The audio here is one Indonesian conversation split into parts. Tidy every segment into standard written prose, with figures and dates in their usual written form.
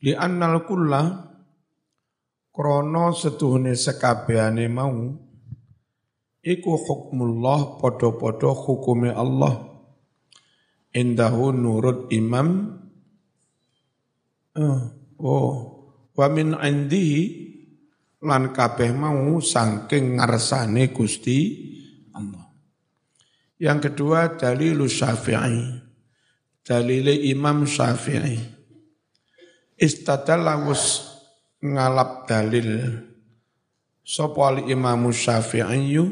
Li annal kulla krono setuhune sekabehane mau iku hukmullah podo-podo hukume Allah indahu nurut imam wa min indihi lan kabeh mau saking ngarsane Gusti Allah. Yang kedua dalilu Syafi'i, dalile Imam Syafi'i istadallawus ngalap dalil sapa al-Imam Syafi'i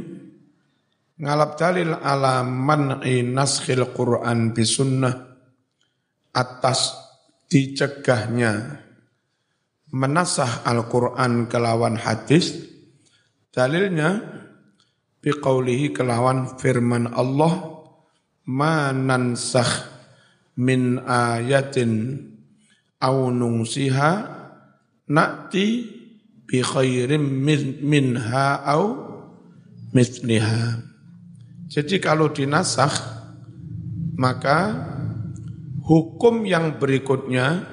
ngalap dalil ala man'i naskhil Qur'an bi sunnah atas dicegahnya menasah Al-Qur'an kelawan hadis. Dalilnya bi qaulihi kelawan firman Allah ma nansakh min ayatin aw nunsiha na'ti bi khairin minha au misliha. Jadi kalau dinasakh, maka hukum yang berikutnya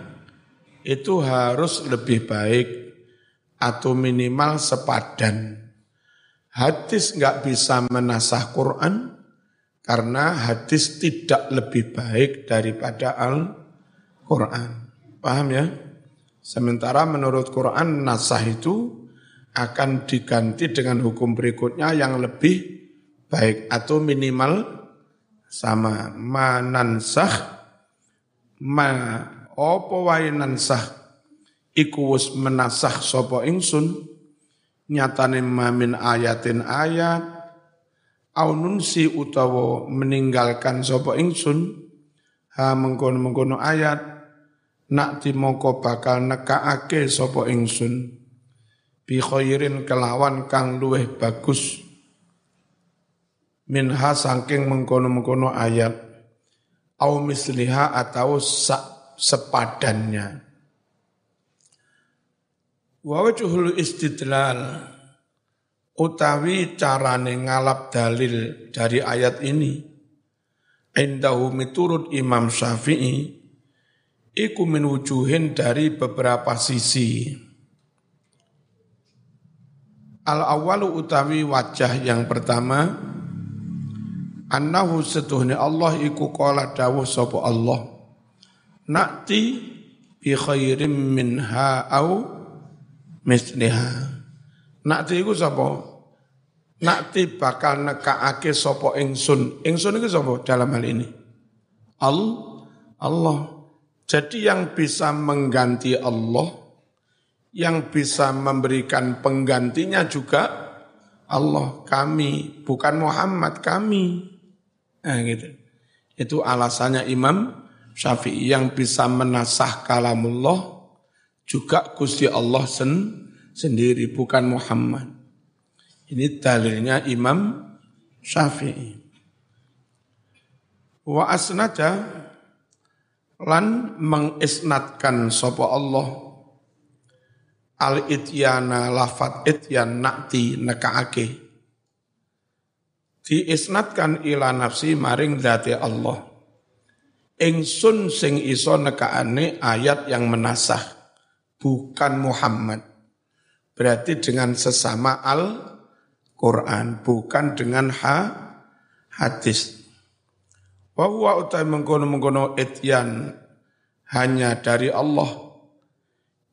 itu harus lebih baik atau minimal sepadan. Hadis enggak bisa menasakh Quran karena hadis tidak lebih baik daripada Al-Quran. Paham ya? Sementara menurut Quran nasah itu akan diganti dengan hukum berikutnya yang lebih baik atau minimal sama. Manansah ma apa wae nansah iku wis menasah sapa ingsun nyatane mamin ayatin ayat aununsi utawa meninggalkan sapa ingsun ha mengkono-mengkono ayat nak timoko bakal nekaake sopo ingsun bi khairin kelawan kang luweh bagus minha saking mengkono-mengkono ayat au misliha atau sepadannya. Wa wajhul istidlal utawi carane ngalap dalil dari ayat ini indahu miturut Imam Syafi'i iku menujuhin dari beberapa sisi. Al-awwalu utawi wajah yang pertama, annahu setuhni Allah iku qala dawuh sapa Allah, na'ti bi khairim minha au misliha. Na'ti iku sapa? Na'ti bakal nekaake sapa ingsun. Ingsun iku sapa dalam hal ini? Allah. Jadi yang bisa mengganti Allah, yang bisa memberikan penggantinya juga Allah, kami, bukan Muhammad, kami. Gitu. Itu alasannya Imam Syafi'i, yang bisa menasah kalamullah juga Gusti Allah sendiri, bukan Muhammad. Ini dalilnya Imam Syafi'i. Wa asnada lan mengisnatkan sapa Allah al-ityana lafat ityan nakti nekaake diisnatkan ila nafsi maring dzati Allah ingsun sing iso nekaane ayat yang menasah bukan Muhammad, berarti dengan sesama Al-Qur'an bukan dengan hadis. Wa huwa utai mengkono-mengkono ityan hanya dari Allah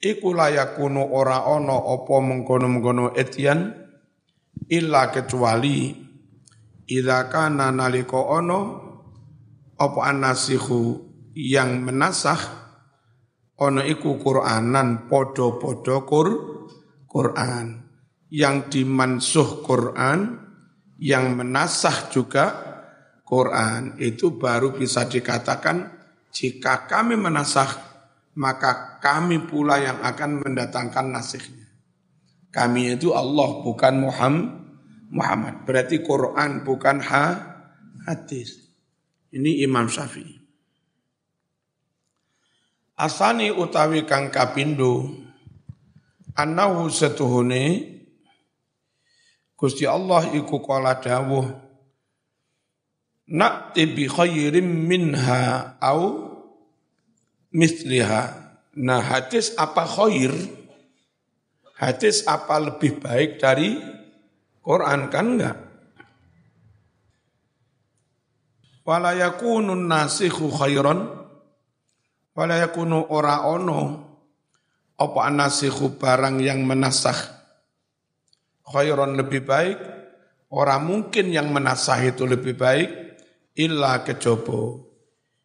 iku layakunu ora ono apa mengkono-mengkono ityan illa kecuali idza kana nalika ono apa anasihu yang menasakh ono iku Qur'anan podo-podo Qur'an yang dimansuh Qur'an yang menasakh juga Quran, itu baru bisa dikatakan jika kami menasakh maka kami pula yang akan mendatangkan nasikhnya. Kami itu Allah bukan Muhammad. Berarti Quran bukan hadis. Ini Imam Syafi'i. Asani utawi kang kapindo annahu setuhune Gusti Allah iku kala dawuh na'ti bi khairin minha au misliha Nah, hadis apa khair? Hadis apa lebih baik dari Quran? Kan enggak. Wala yakunun nasikhu khairan, wala yakunu ora ono apa nasikhu barang yang menasakh khairan lebih baik, orang mungkin yang menasah itu lebih baik, illa kejobo.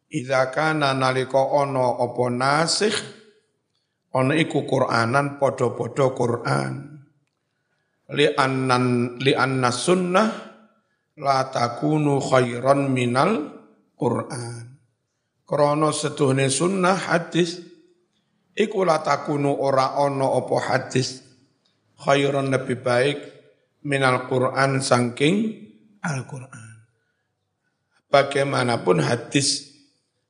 Idza kana nalika ana apa nasikh, ana iku Qur'anan padha-padha Qur'an. Li'anna sunnah la takunu khairan minal Qur'an. Krana setuhne sunnah hadis, iku la takunu ora ana apa hadis khairan lebih baik minal Qur'an sangking Al-Qur'an. Bagaimanapun hadis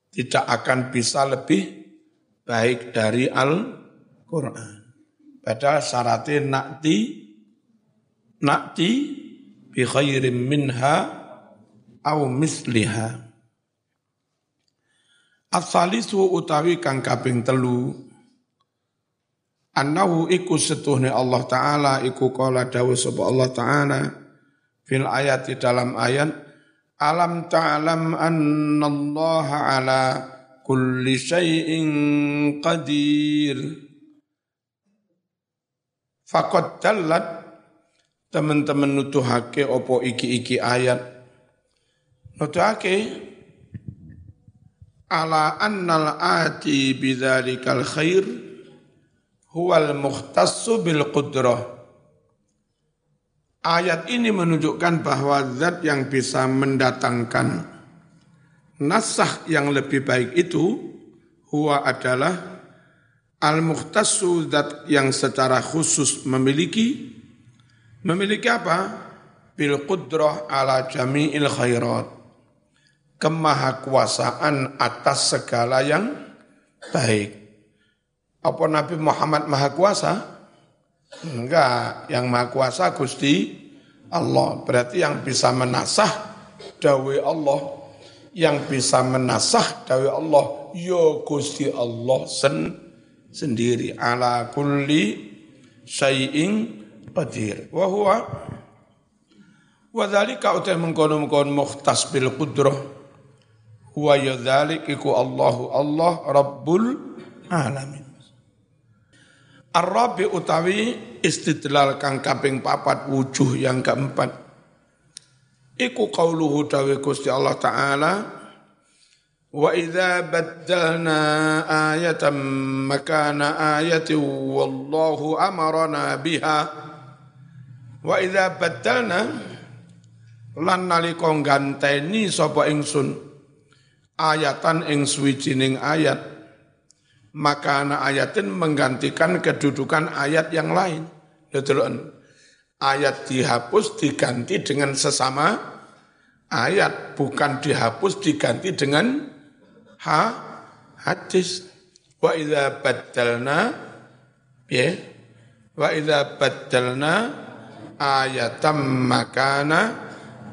tidak akan bisa lebih baik dari Al-Qur'an. Padahal syaratnya nakti bi khairin minha aw misliha. As-salisu utawi kang kaping 3 annahu iku setuhne Allah Ta'ala, iku qala dawuh sapa Allah Ta'ala fil ayati dalam ayat, alam ta'lam annallaha ala kulli syai'in qadir. Faqad dallat, teman-teman nutuhake opo iki-iki ayat, nutuhake ala annal ati bidzalikal khair huwal mukhtassu bil qudrah. Ayat ini menunjukkan bahwa zat yang bisa mendatangkan nasakh yang lebih baik itu huwa adalah al mukhtassu, zat yang secara khusus memiliki apa? Bil qudrah ala jami'il khairat, kemahakuasaan atas segala yang baik. Apa Nabi Muhammad maha kuasa? Enggak, yang maha kuasa Gusti Allah. Berarti yang bisa menasah dawuh Allah, yang bisa menasah dawuh Allah ya Gusti Allah sendiri. Ala kulli syai'in qadir. Wa huwa wa dzalika uta mengkono-mengkono mukhtas bil qudrah. Huwa ya dzalik iku Allahu Allah Rabbul alamin. Ar-Rabi utawi istidlal kang kaping 4, wujuh yang 4. Iku qauluhu dawe Gusti Allah Ta'ala, wa idza baddalna ayatan makana ayatin wallahu amarana biha. Wa idza baddalna, lan nalika ganteni sapa ingsun ayatan ing suwijining ayat, maka ana ayatin menggantikan kedudukan ayat yang lain. Ayat dihapus diganti dengan sesama ayat, bukan dihapus diganti dengan hadis. Wa idza baddalna ayatan makana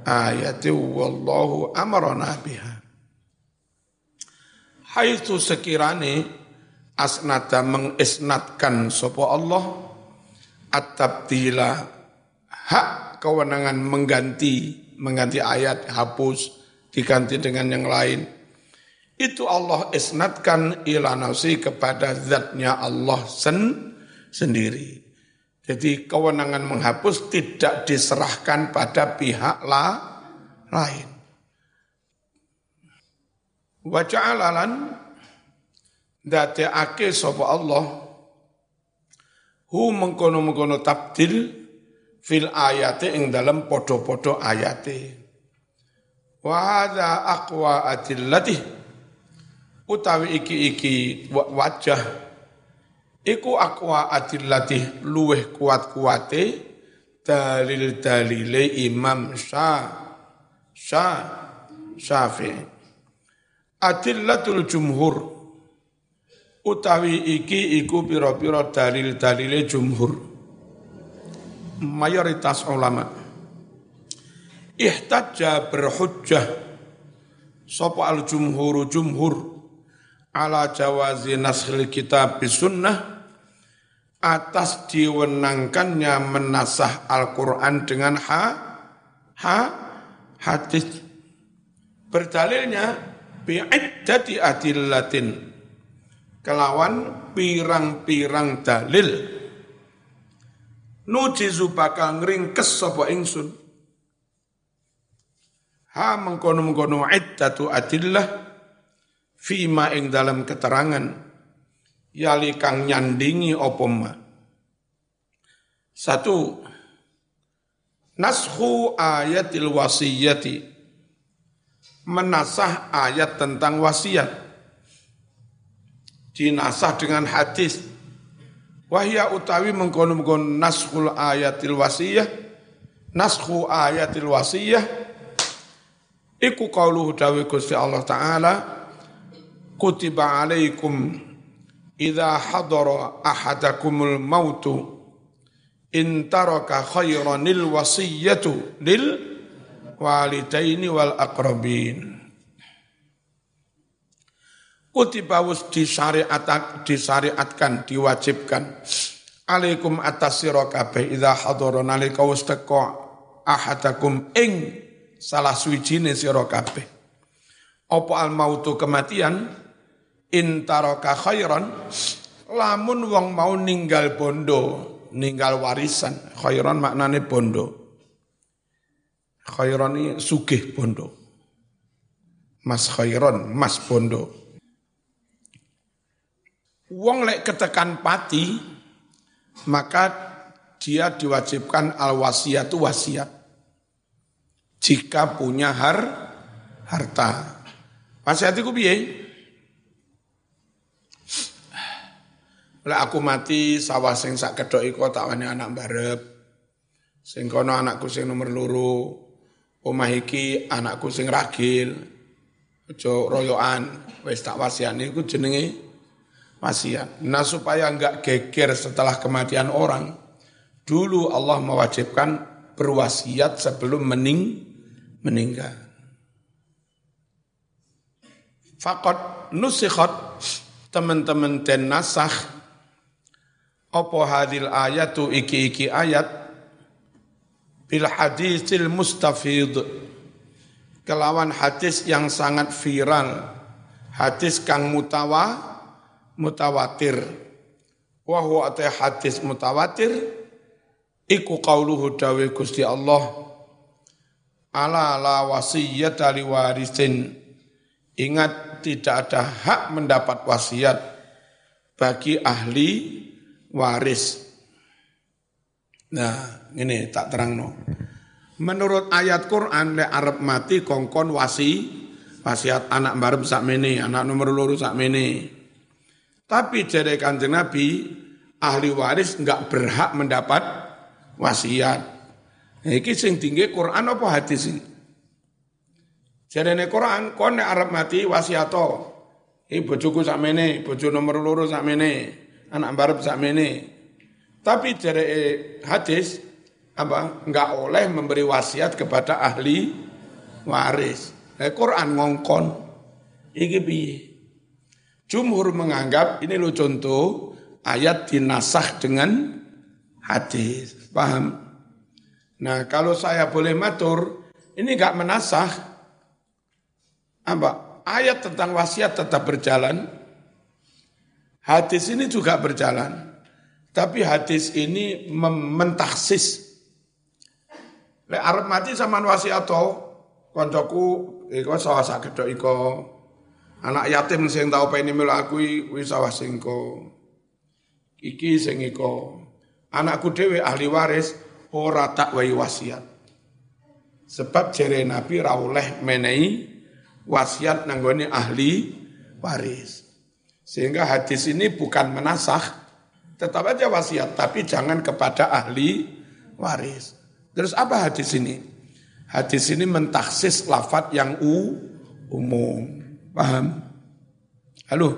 ayati wallahu amarna biha. Haitsu sekirane asnada mengisnatkan sopo Allah at-tabdila, hak kewenangan mengganti ayat, hapus diganti dengan yang lain, itu Allah isnatkan ila nafsi kepada zatnya Allah sendiri. Jadi kewenangan menghapus tidak diserahkan pada pihak lain. Wa ja'alalan, dati ake sopa Allah hu mengkono-mengkono tabdil fil ayati ing dalam podo-podo ayati. Wa hadha aqwa adillatih, utawi iki-iki wajah iku aqwa adillatih, luweh kuat-kuate dalil-dalile Imam Syafi'i. Adillatul jumhur, utawi iki iku pira-pira dalil-dalile jumhur, mayoritas ulama. Ihtajja berhujjah sapa al-jumhur ala jawazi naskhil kitab bisunnah, atas diwenangkannya menasah Al-Quran dengan hadis. Berdalilnya bi'iddati adillatin, kelawan pirang-pirang dalil. Nujizu bakal ngringkes sapa ingsun. Ha mengkono-mengkono iddatu adillah fima ing dalam keterangan yali kang nyandingi apa ma. Satu, naskhu ayatil wasiyati, menasah ayat tentang wasiat, dinasah dengan hadis. Wahya utawi mengkono-mengkono naskhul ayatil wasiyah, naskhu ayatil wasiyah iku qauluhu dawi Gusti Allah Ta'ala, kutiba alaikum idha hadara ahadakumul mautu intaraka khairanil wasiyatu lil walidaini wal aqrabin. Kutiba wus disyariatkan, diwajibkan alaikum atas sira kabeh idza hadara nalika wis teka ahadakum ing salah suwijine sira kabeh apa al mautu kematian intaraka khairan lamun wong mau ninggal bondo, ninggal warisan. Khairan maknane bondo, khairani sugih bondo, mas khairon, mas bondo. Wong lek ketekan pati, maka dia diwajibkan al-wasiyatu wasiat jika punya harta. Wasiat iku piye? Lek aku mati sawah sing sak kedhok iku tak wani anak mbarep, sing kono anakku sing nomor loro, omah iki anakku sing ragil, aja royokan, wis tak wasiani iku jenenge wasiat. Nah supaya enggak geger setelah kematian orang, dulu Allah mewajibkan berwasiat sebelum meninggal. Faqad nusikhat, teman-teman den nasakh apa hadil ayatu iki-iki ayat bil hadisil mustafid, kelawan hadis yang sangat viral, hadis kang mutawatir. Wa huwa ta hadis mutawatir iku qauluhu dawe Gusti Allah, ala la wasiyata li warisin, ingat tidak ada hak mendapat wasiat bagi ahli waris. Nah, ini tak terangno. Menurut ayat Quran lek arep mati kongkon wasiat anak mbarep sakmene, anak nomor loro sakmene. Tapi jare Kanjeng Nabi, ahli waris enggak berhak mendapat wasiat. Iki sing dingge Quran apa hadis iki? Jarene Quran kon lek arep mati wasiato. Iki bojoku sakmene, bojo nomor loro sakmene, anak mbarep sakmene. Tapi dari hadis apa nggak oleh memberi wasiat kepada ahli waris. Quran ngongkon iki piye? Jumhur menganggap ini lo contoh ayat dinasakh dengan hadis. Paham? Nah, kalau saya boleh matur, ini nggak menasakh. Apa? Ayat tentang wasiat tetap berjalan. Hadis ini juga berjalan. Tapi hadis ini mentaksis. Lek arep mati sampean wasiato, koncoku iku sawah sak gedhok iko. Anak yatim sing tau peni melu aku iki sawah singko. Iki sing iko. Anakku dhewe ahli waris ora tak wahi wasiat. Sebab jere Nabi ra oleh menehi wasiat nang gone ahli waris. Sehingga hadis ini bukan menasakh, tetap aja wasiat, tapi jangan kepada ahli waris. Terus apa hadis ini? Hadis ini mentaksis lafadz yang umum. Paham? Halo?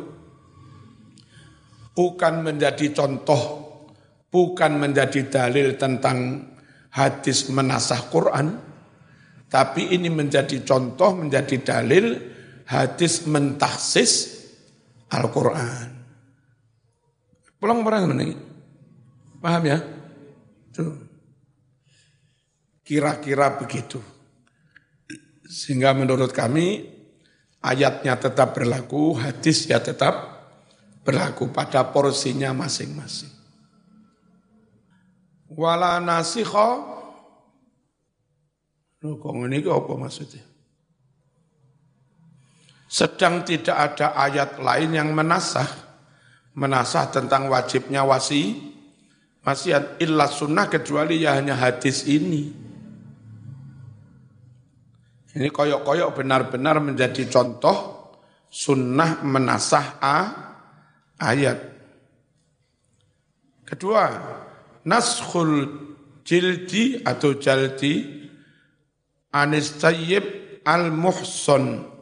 Bukan menjadi contoh, bukan menjadi dalil tentang hadis menasah Quran, tapi ini menjadi contoh, menjadi dalil hadis mentaksis Al-Quran. Pulang-pulang mending. Paham ya? Tuh. Kira-kira begitu. Sehingga menurut kami ayatnya tetap berlaku, hadisnya tetap berlaku pada porsinya masing-masing. Wala nasikha. Kok ini apa maksudnya? Sedang tidak ada ayat lain yang menasah tentang wajibnya wasiat illa sunnah, kecuali ya hanya hadis ini. Ini koyok-koyok benar-benar menjadi contoh sunnah menasah ayat. Kedua, naskhul jildi atau jaldi anis tayyib al-muhson.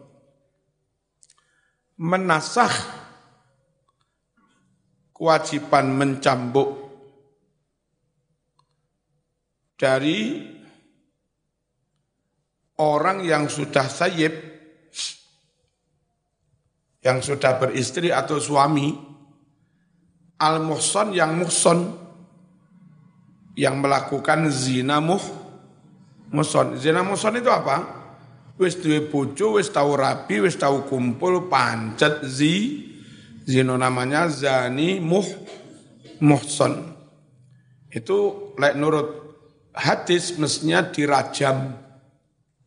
Menasah kewajiban mencambuk dari orang yang sudah sayyib, yang sudah beristri atau suami, al-muhson yang muhson, yang melakukan zina muhson. Zina muhson itu apa? Wis duwe bojo, wis tau rabi, wis tau kumpul, pancet zina namanya zani muhson. Itu lek nurut hadis mestinya dirajam.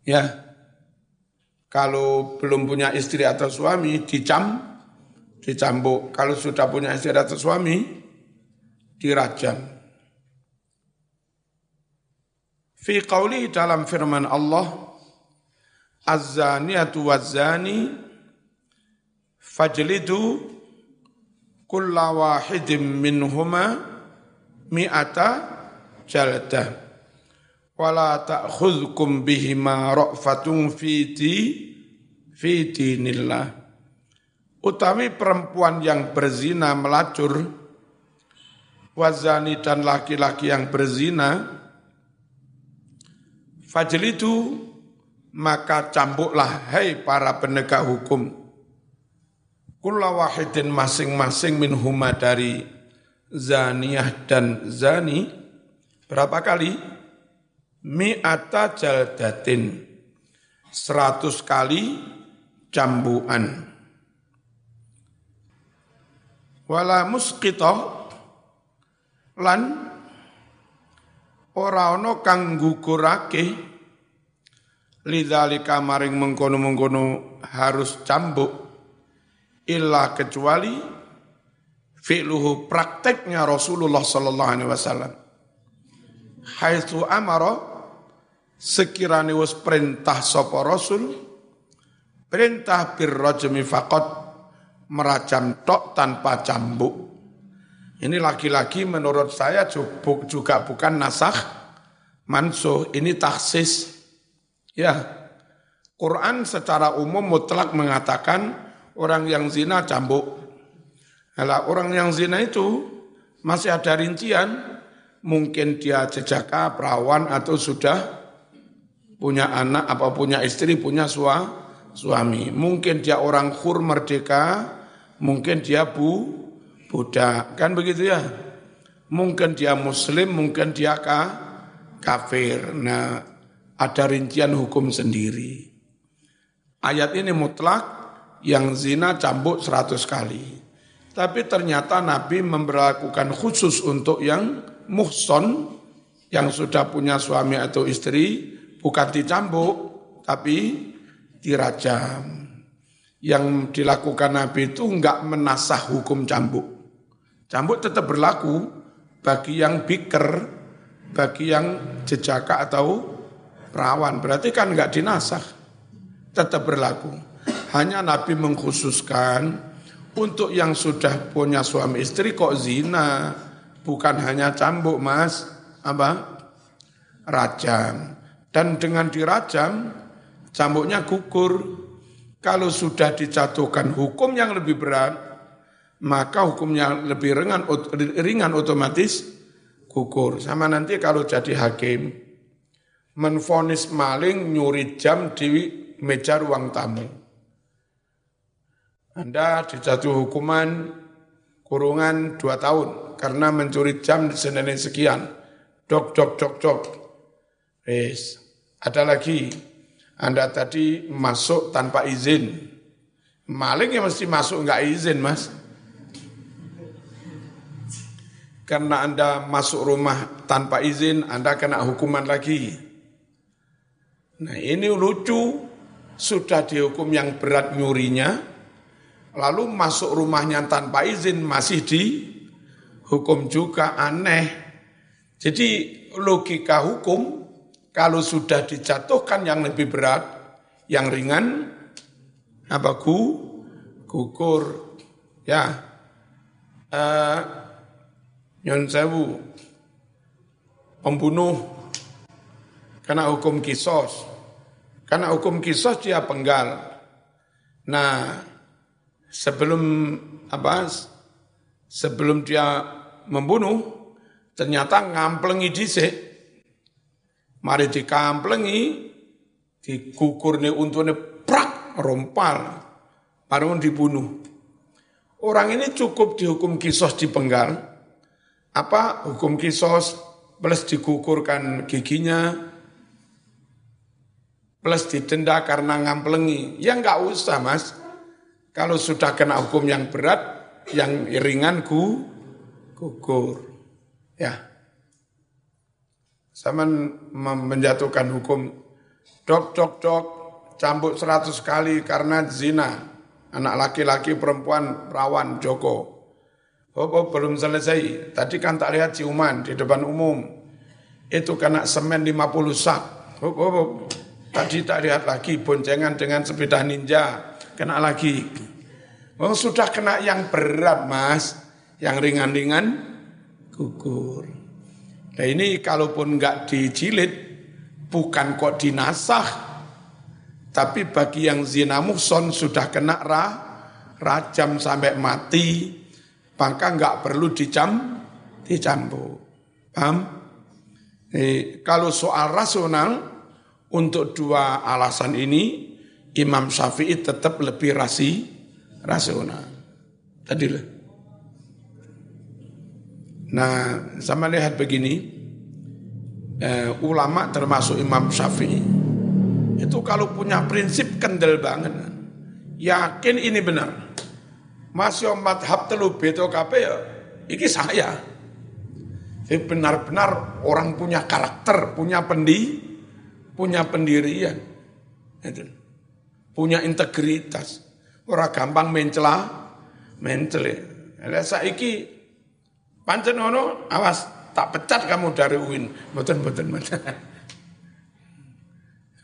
Ya, kalau belum punya istri atau suami dicambuk. Kalau sudah punya istri atau suami dirajam. Fi qauli, dalam firman Allah, az-zaniatu waz-zani fajlidu kulla wahidin minhuma mi'ata jaldah. Wala ta'khudhukum bihima ra'fatun fi dinillah. Utawi perempuan yang berzina melacur, wazani dan laki-laki yang berzina, fajlidu, maka cambuklah, hai para penegak hukum, kulla wahidin masing-masing minhuma dari zaniyah dan zani, berapa kali? Mi'ata jaldatin, 100 kali cambuan. Wala musqitoh, lan ora ono kang gugurake, lidzalika maring mengkono-mengkono harus cambuk, illa kecuali fi'luhu, prakteknya Rasulullah sallallahu alaihi wasallam, haitsu amara, sekiranya was perintah sapa Rasul, perintah birrajmi faqat, merajam tok tanpa cambuk. Ini lagi-lagi menurut saya juga bukan nasakh mansuh, ini takhsis. Ya, Quran secara umum mutlak mengatakan orang yang zina cambuk. Nah, orang yang zina itu masih ada rincian, mungkin dia jejaka, perawan, atau sudah punya anak, apa punya istri, punya suami. Mungkin dia orang khur merdeka, mungkin dia budak. Kan begitu ya? Mungkin dia muslim, mungkin dia kafir. Nah, ada rincian hukum sendiri. Ayat ini mutlak, yang zina cambuk 100 kali. Tapi ternyata Nabi memberlakukan khusus untuk yang muhson, yang sudah punya suami atau istri, bukan dicambuk, tapi dirajam. Yang dilakukan Nabi itu enggak menasah hukum cambuk. Cambuk tetap berlaku bagi yang biker, bagi yang jejaka atau perawan. Berarti kan enggak dinasah, tetap berlaku. Hanya Nabi mengkhususkan untuk yang sudah punya suami istri kok zina, bukan hanya cambuk mas, rajam. Dan dengan dirajam, cambuknya gugur. Kalau sudah dijatuhkan hukum yang lebih berat, maka hukumnya lebih ringan otomatis gugur. Sama nanti kalau jadi hakim, menvonis maling nyuri jam di meja ruang tamu. Anda dijatuhi hukuman kurungan 2 tahun karena mencuri jam senilai sekian. Dok. Ada lagi, Anda tadi masuk tanpa izin. Maling ya mesti masuk enggak izin, Mas. Karena Anda masuk rumah tanpa izin, Anda kena hukuman lagi. Nah ini lucu, sudah dihukum yang berat nyurinya, lalu masuk rumahnya tanpa izin masih dihukum juga, aneh. Jadi logika hukum, kalau sudah dijatuhkan yang lebih berat, yang ringan, apa gugur, ya. Nyon sewu, pembunuh, karena hukum kisos. Karena hukum kisos dia penggal. Nah, sebelum dia membunuh, ternyata ngamplengi dhisik. Mari dikamplengi, dikukur nih untune prak, rompal, baru dibunuh. Orang ini cukup dihukum kisos di penggal, apa hukum kisos plus dikukurkan giginya plus didenda karena ngamplengi. Ya enggak usah, Mas. Kalau sudah kena hukum yang berat, yang ringan gugur. Ya. Sama menjatuhkan hukum dok cambuk 100 kali karena zina. Anak laki-laki, perempuan, perawan, joko. Oh, belum selesai. Tadi kan tak lihat ciuman di depan umum. Itu kena semen 50 sak. Tadi tak lihat lagi boncengan dengan sepeda ninja. Kena lagi. Oh, sudah kena yang berat, Mas. Yang ringan-ringan gugur. Nah ini kalaupun enggak dijilid, bukan kok dinasah. Tapi bagi yang zina muhson sudah kena rajam sampai mati. Maka enggak perlu dicampur. Paham? Kalau soal rasional, untuk 2 alasan ini, Imam Syafi'i tetap lebih rasional. Tadi lah. Nah, sama lihat begini, ulama termasuk Imam Syafi'i, itu kalau punya prinsip kendel banget. Yakin ini benar. Masih madhab telu beto kabeh ya, iki saya. Jadi benar-benar orang punya karakter, punya pendirian, punya integritas. Orang gampang mencela. Lha saiki pancen ono, awas tak pecat kamu dari UIN. Mboten.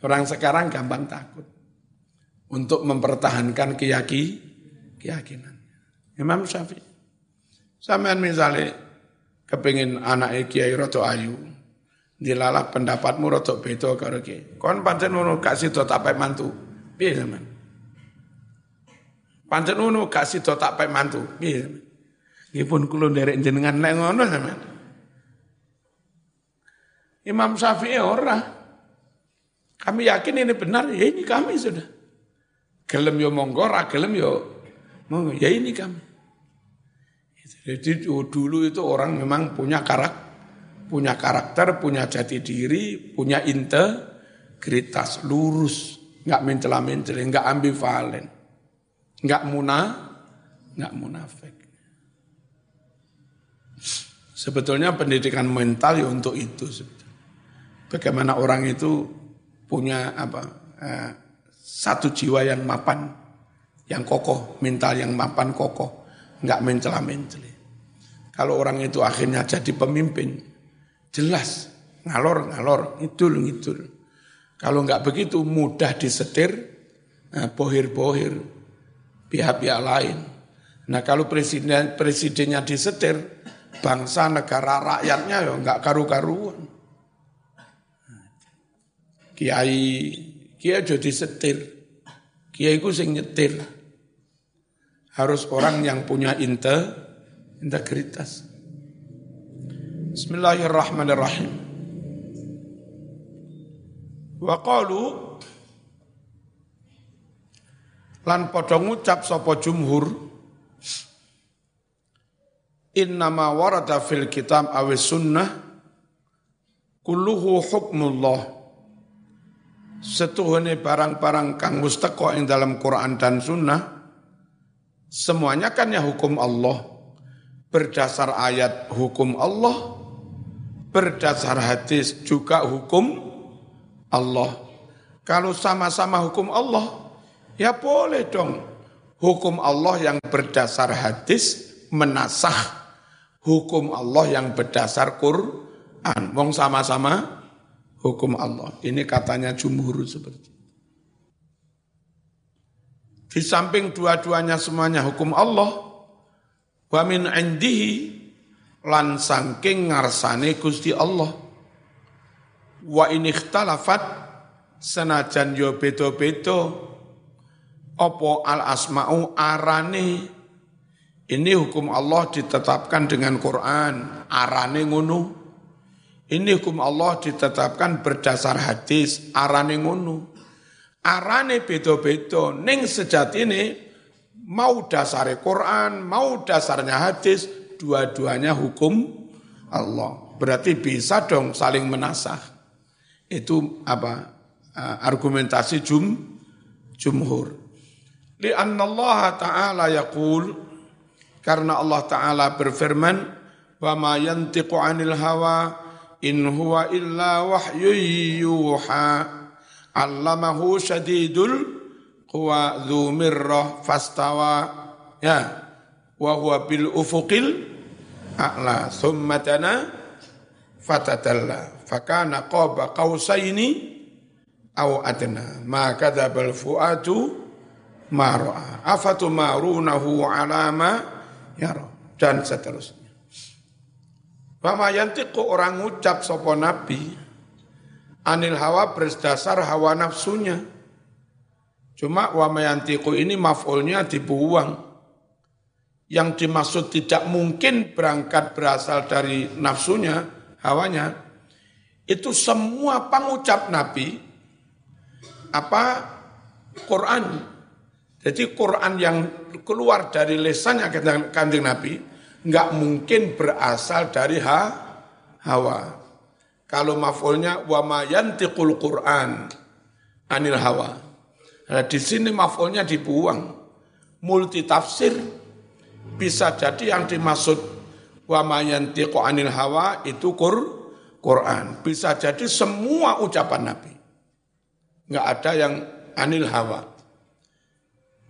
Orang sekarang gampang takut untuk mempertahankan keyakinan. Imam Syafi'i. Sampean misalnya kepingin anake kiai rada ayu, dilalah pendapatmu rada beda karo kiai. Kon pancen ngono gak sida tak pek mantu. Piye sampean? Pancen ngono gak sida tak pek mantu. Piye sampean? Nggih pun kula nderek jenengan lek ngono sampean. Imam Syafi'i ora. Kami yakin ini benar, ya ini kami sudah. Gelem yo monggo, ra gelem yo ya ini kami. Jadi dulu itu orang memang punya karakter, punya jati diri, punya integritas, lurus, nggak mencela, nggak ambivalen, nggak munafik. Sebetulnya pendidikan mental ya untuk itu. Sebetulnya. Bagaimana orang itu punya satu jiwa yang mapan. Yang kokoh, mental yang mapan kokoh, enggak mencela. Kalau orang itu akhirnya jadi pemimpin, jelas ngalor, ngidul. Kalau enggak begitu mudah disetir, bohir pihak-pihak lain. Nah kalau presidennya disetir, bangsa, negara, rakyatnya ya enggak karu-karuan. Kiai jadi disetir. Kiai ku sing nyetir. Harus orang yang punya integritas. Bismillahirrahmanirrahim. Wa qalu lan padha ngucap sapa jumhur, innama warada fil kitab aw sunnah kulluhu hukmullah. Setuhune barang-barang kang mustaqo ing dalam Quran dan sunnah, semuanya kan ya hukum Allah, berdasar ayat hukum Allah, berdasar hadis juga hukum Allah. Kalau sama-sama hukum Allah, ya boleh dong hukum Allah yang berdasar hadis menasah hukum Allah yang berdasar Quran. Wong sama-sama hukum Allah. Ini katanya jumhur seperti itu. Di samping dua-duanya semuanya hukum Allah, wa min indihi lan saking ngarsane Gusti Allah. Wa in ikhtalafat senajan yo beda-beda apa al asma'u arane. Ini hukum Allah ditetapkan dengan Quran, arane ngono. Ini hukum Allah ditetapkan berdasar hadis, arane ngono. Arane beda-beda, ning sejatine mau dasare Quran, mau dasarnya hadis, dua-duanya hukum Allah. Berarti bisa dong saling menasah. Itu apa? Argumentasi jumhur. Li'anna Allah Ta'ala yaqul, karena Allah Ta'ala berfirman, wa ma yantiqu 'anil hawa in huwa illa wahyu yuha, 'allamahu syadidul quwa dzu mirrah fastawa, ya wa huwa bil ufuqil a'la thumma tana fatatalla fakana qaba qausaini aw adna ma kadzabal fuadu ma ra'a afatumarunahu 'ala ma ya, dan seterusnya. Bama yantiku orang ucap sopo Nabi, anil hawa berdasar hawa nafsunya. Cuma wama yantiku ini maf'ulnya dibuang. Yang dimaksud tidak mungkin berangkat berasal dari nafsunya, hawanya. Itu semua pengucap Nabi, apa Quran. Jadi Quran yang keluar dari lisannya kanjeng Nabi, enggak mungkin berasal dari hawa. Kalau maf'ulnya wa ma yantiqul Qur'an anil hawa. Nah, di sini maf'ulnya dibuang. Multi tafsir. Bisa jadi yang dimaksud wa ma yantiqu anil hawa itu Qur'an. Bisa jadi semua ucapan Nabi. Enggak ada yang anil hawa.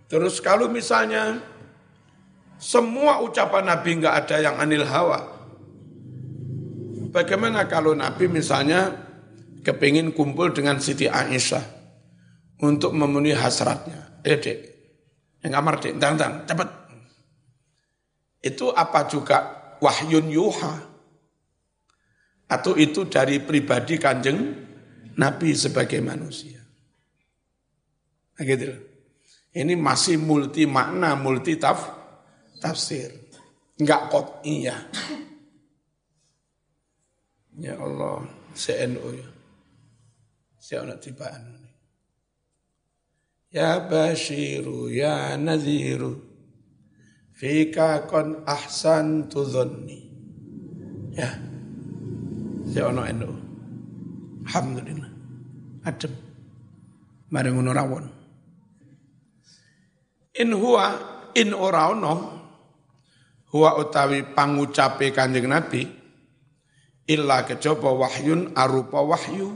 Terus kalau misalnya semua ucapan Nabi enggak ada yang anil hawa. Bagaimana kalau Nabi misalnya kepingin kumpul dengan Siti Aisyah untuk memenuhi hasratnya? Ayo dek, yang kamar dek, tang, cepat. Itu apa juga wahyun yuha? Atau itu dari pribadi kanjeng Nabi sebagai manusia? Nah, gitu. Ini masih multi makna, multi tafsir, enggak qot'iyah. Ya Allah, CNO ya. Saya nak tibaan. Ya basyiru ya nadhiru fika kon ahsan tu dhanni. Ya. Saya ono endo. Alhamdulillah. Adem. Mari ngono rawon. In huwa in ora ono huwa utawi pangucape kanjeng Nabi illa kejaba wahyun arupa wahyu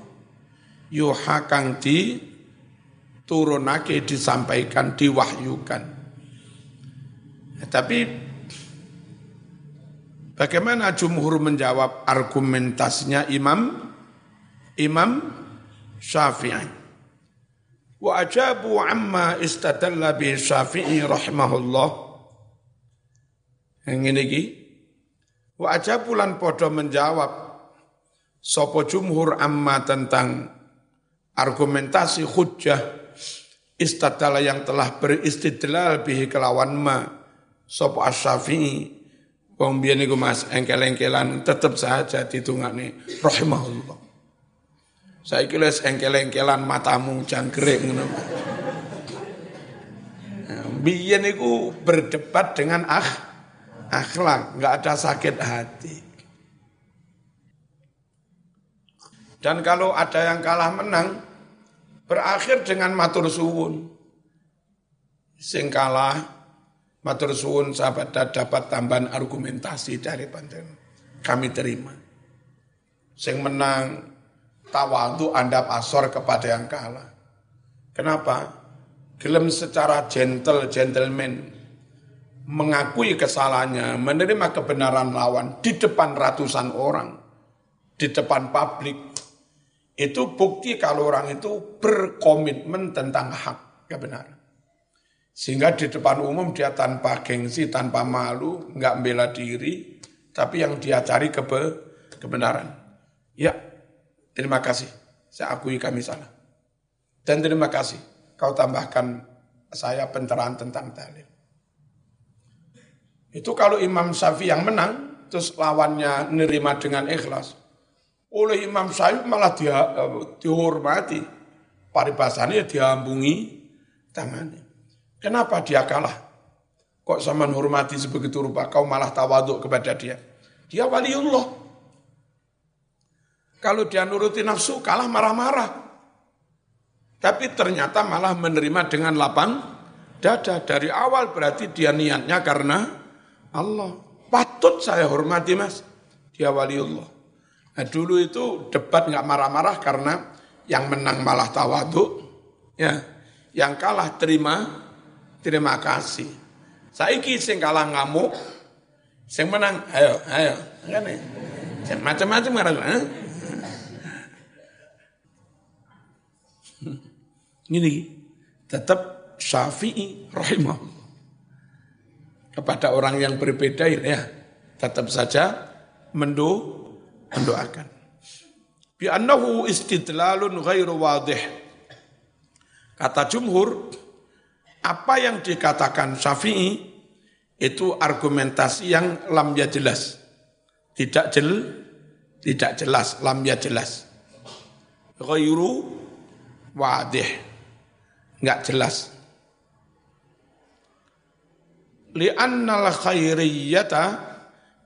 yuha kang diturunake, disampaikan, diwahyukan. Tapi bagaimana jumhur menjawab argumentasinya Imam Syafi'i? Wa ajabu amma istadalla bi Syafi'i rahimahullah. Yang ini lagi, wajah bulan podo menjawab, sopo jumhur amma tentang argumentasi hujjah istadala yang telah beristidlal bihi kelawan ma, sopo asyafi'i, wong biyen iku mas engkel-engkelan tetep saja ditungakne rahimahullah. Saiki les engkel-engkelan matamu jangkrik ngono. biyen niku berdebat dengan akhlak, enggak ada sakit hati. Dan kalau ada yang kalah menang, berakhir dengan matur suwun. Sing kalah matur suwun sahabat dapat tambahan argumentasi dari panjenengan. Kami terima. Sing menang tawadhu andap asor kepada yang kalah. Kenapa? Gelem secara gentleman mengakui kesalahannya, menerima kebenaran lawan di depan ratusan orang, di depan publik. Itu bukti kalau orang itu berkomitmen tentang hak kebenaran. Sehingga di depan umum dia tanpa gengsi, tanpa malu, enggak membela diri, tapi yang dia cari kebenaran. Ya, terima kasih. Saya akui kami salah. Dan terima kasih kau tambahkan saya pencerahan tentang dalil. Itu kalau Imam Syafi'i yang menang, terus lawannya nerima dengan ikhlas. Oleh Imam Syafi'i malah dihormati. Paribasannya dihambungi tangannya. Kenapa dia kalah? Kok sama menghormati sebegitu rupa, kau malah tawaduk kepada dia. Dia waliullah. Kalau dia nuruti nafsu, kalah marah-marah. Tapi ternyata malah menerima dengan lapang dada. Dari awal berarti dia niatnya karena Allah, patut saya hormati mas, dia waliullah. Nah, dulu itu debat nggak marah-marah karena yang menang malah tawadhu, ya, yang kalah terima kasih. Saiki sing kalah ngamuk, sing menang ayo, kan ya, macam-macam kan. Ini tetap Syafi'i rahimahullah. Kepada orang yang berbeda ya tetap saja mendoakan. Bi annahu istidlalun ghairu wadih. Kata jumhur, apa yang dikatakan Syafi'i itu argumentasi yang lam ya jelas. Tidak jelas, lam ya jelas. Ghairu wadih. Enggak jelas. Li'annal khairiyyata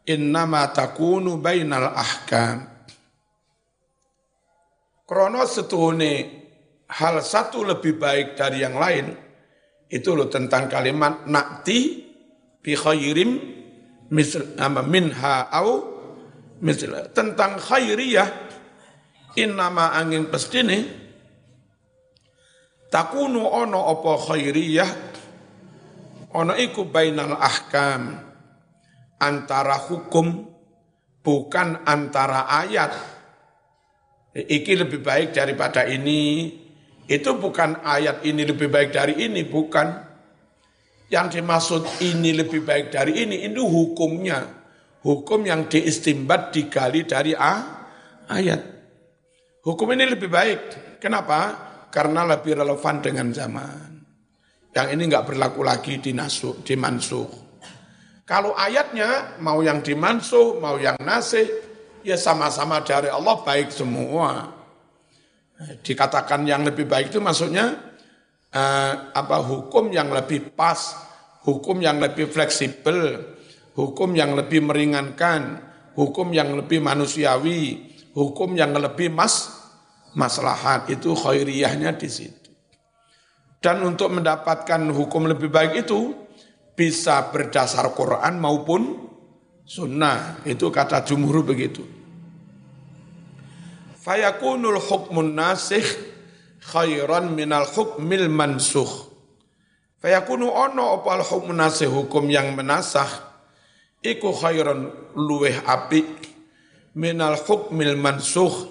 innama takunu bainal ahkam. Krono setuhune hal satu lebih baik dari yang lain, itu loh tentang kalimat nakti bi khairim minha au misla. Tentang khairiyah, innama angin pestine, takunu ono opo khairiyah, ono iku bainal ahkam, antara hukum, bukan antara ayat. Iki lebih baik daripada ini, itu bukan ayat ini lebih baik dari ini, bukan. Yang dimaksud ini lebih baik dari ini, itu hukumnya. Hukum yang diistimbat, digali dari ayat. Hukum ini lebih baik. Kenapa? Karena lebih relevan dengan zaman. Yang ini enggak berlaku lagi dimansuh. Kalau ayatnya mau yang dimansuh, mau yang nasih, ya sama-sama dari Allah baik semua. Dikatakan yang lebih baik itu maksudnya hukum yang lebih pas, hukum yang lebih fleksibel, hukum yang lebih meringankan, hukum yang lebih manusiawi, hukum yang lebih maslahat. Itu khairiyahnya di situ. Dan untuk mendapatkan hukum lebih baik itu bisa berdasar Quran maupun sunnah. Itu kata jumhur begitu. Fayakunul hukmun nasikh khairan minal hukmil mansukh. Fayakunu ono opal hukmun nasikh, hukum yang menasakh iku khairan luweh apik minal hukmil mansukh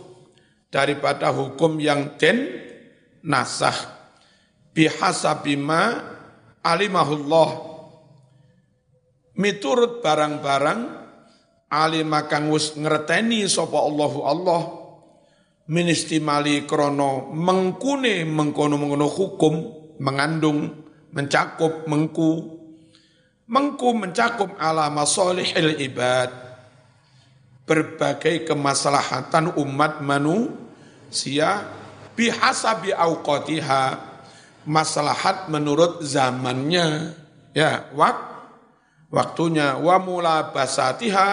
daripada hukum yang den nasakh. Bihasabima alimahullah, miturut barang-barang alima kang wis ngerteni sapa Allah ministimali krono mengkune mengkono hukum mengandung mencakup mengku mencakup ala masalihil ibad, berbagai kemaslahatan umat manusia bihasabi auqatiha maslahat menurut zamannya, ya, waktunya, wa mulabasatiha,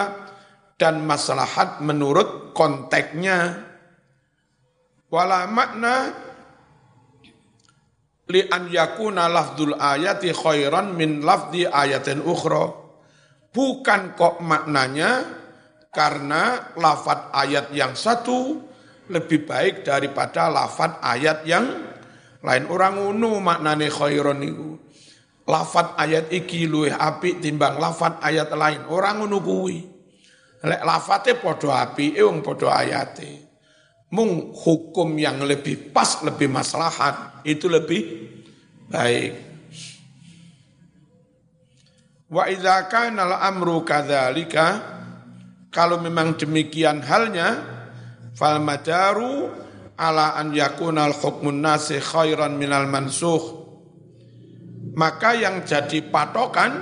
dan maslahat menurut konteknya. Wala makna li an yakuna lafdul ayati khairan min lafdi ayatin ukhra. Bukan kok maknanya karena lafad ayat yang satu lebih baik daripada lafad ayat yang lain. Orang unu maknane khairan niku. Lafad ayat iki luwih apik timbang lafad ayat lain. Orang unu kuwi. Lek lafate padha apike wong padha ayate. Mung hukum yang lebih pas, lebih maslahat, itu lebih baik. Wa idza kana al-amru kadzalika, kalau memang demikian halnya, fal madaru ala an yakuna al-hukmun nasikh khairan minal mansukh, maka yang jadi patokan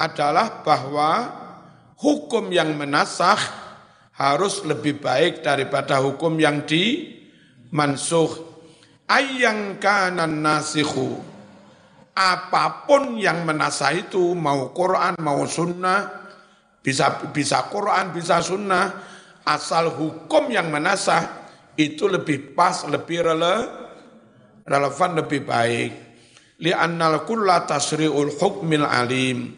adalah bahwa hukum yang menasakh harus lebih baik daripada hukum yang dimansukh. Ayang kanan nasikhu, apapun yang menasakh itu, mau Quran mau sunnah, bisa Quran bisa sunnah, asal hukum yang menasakh itu lebih pas, lebih relevan, lebih baik. Li'annal kulla tasri'ul hukmil alim,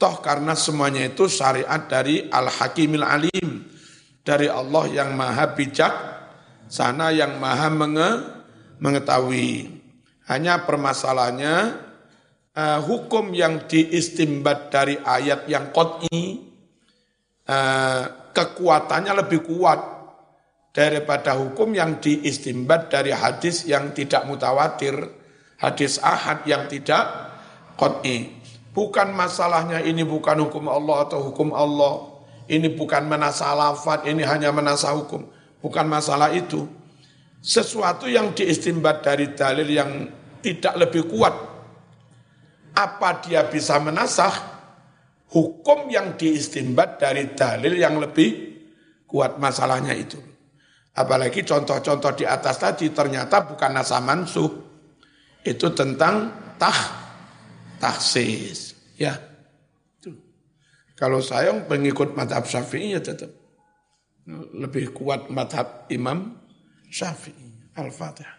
toh karena semuanya itu syariat dari al-hakimil alim, dari Allah yang maha bijak, sana yang maha mengetahui. Hanya permasalahannya, hukum yang diistimbat dari ayat yang qat'i, kekuatannya lebih kuat daripada hukum yang diistimbat dari hadis yang tidak mutawatir, hadis ahad yang tidak qat'i. Bukan masalahnya ini bukan hukum Allah atau hukum Allah, ini bukan menasah lafad, ini hanya menasah hukum. Bukan masalah itu. Sesuatu yang diistimbat dari dalil yang tidak lebih kuat, apa dia bisa menasah hukum yang diistimbat dari dalil yang lebih kuat, masalahnya itu. Apalagi contoh-contoh di atas tadi ternyata bukan nasah mansuh. Itu tentang tahsis. Ya. Kalau saya pengikut mazhab Syafi'i ya tetap lebih kuat mazhab Imam Syafi'i. Al-Fatihah.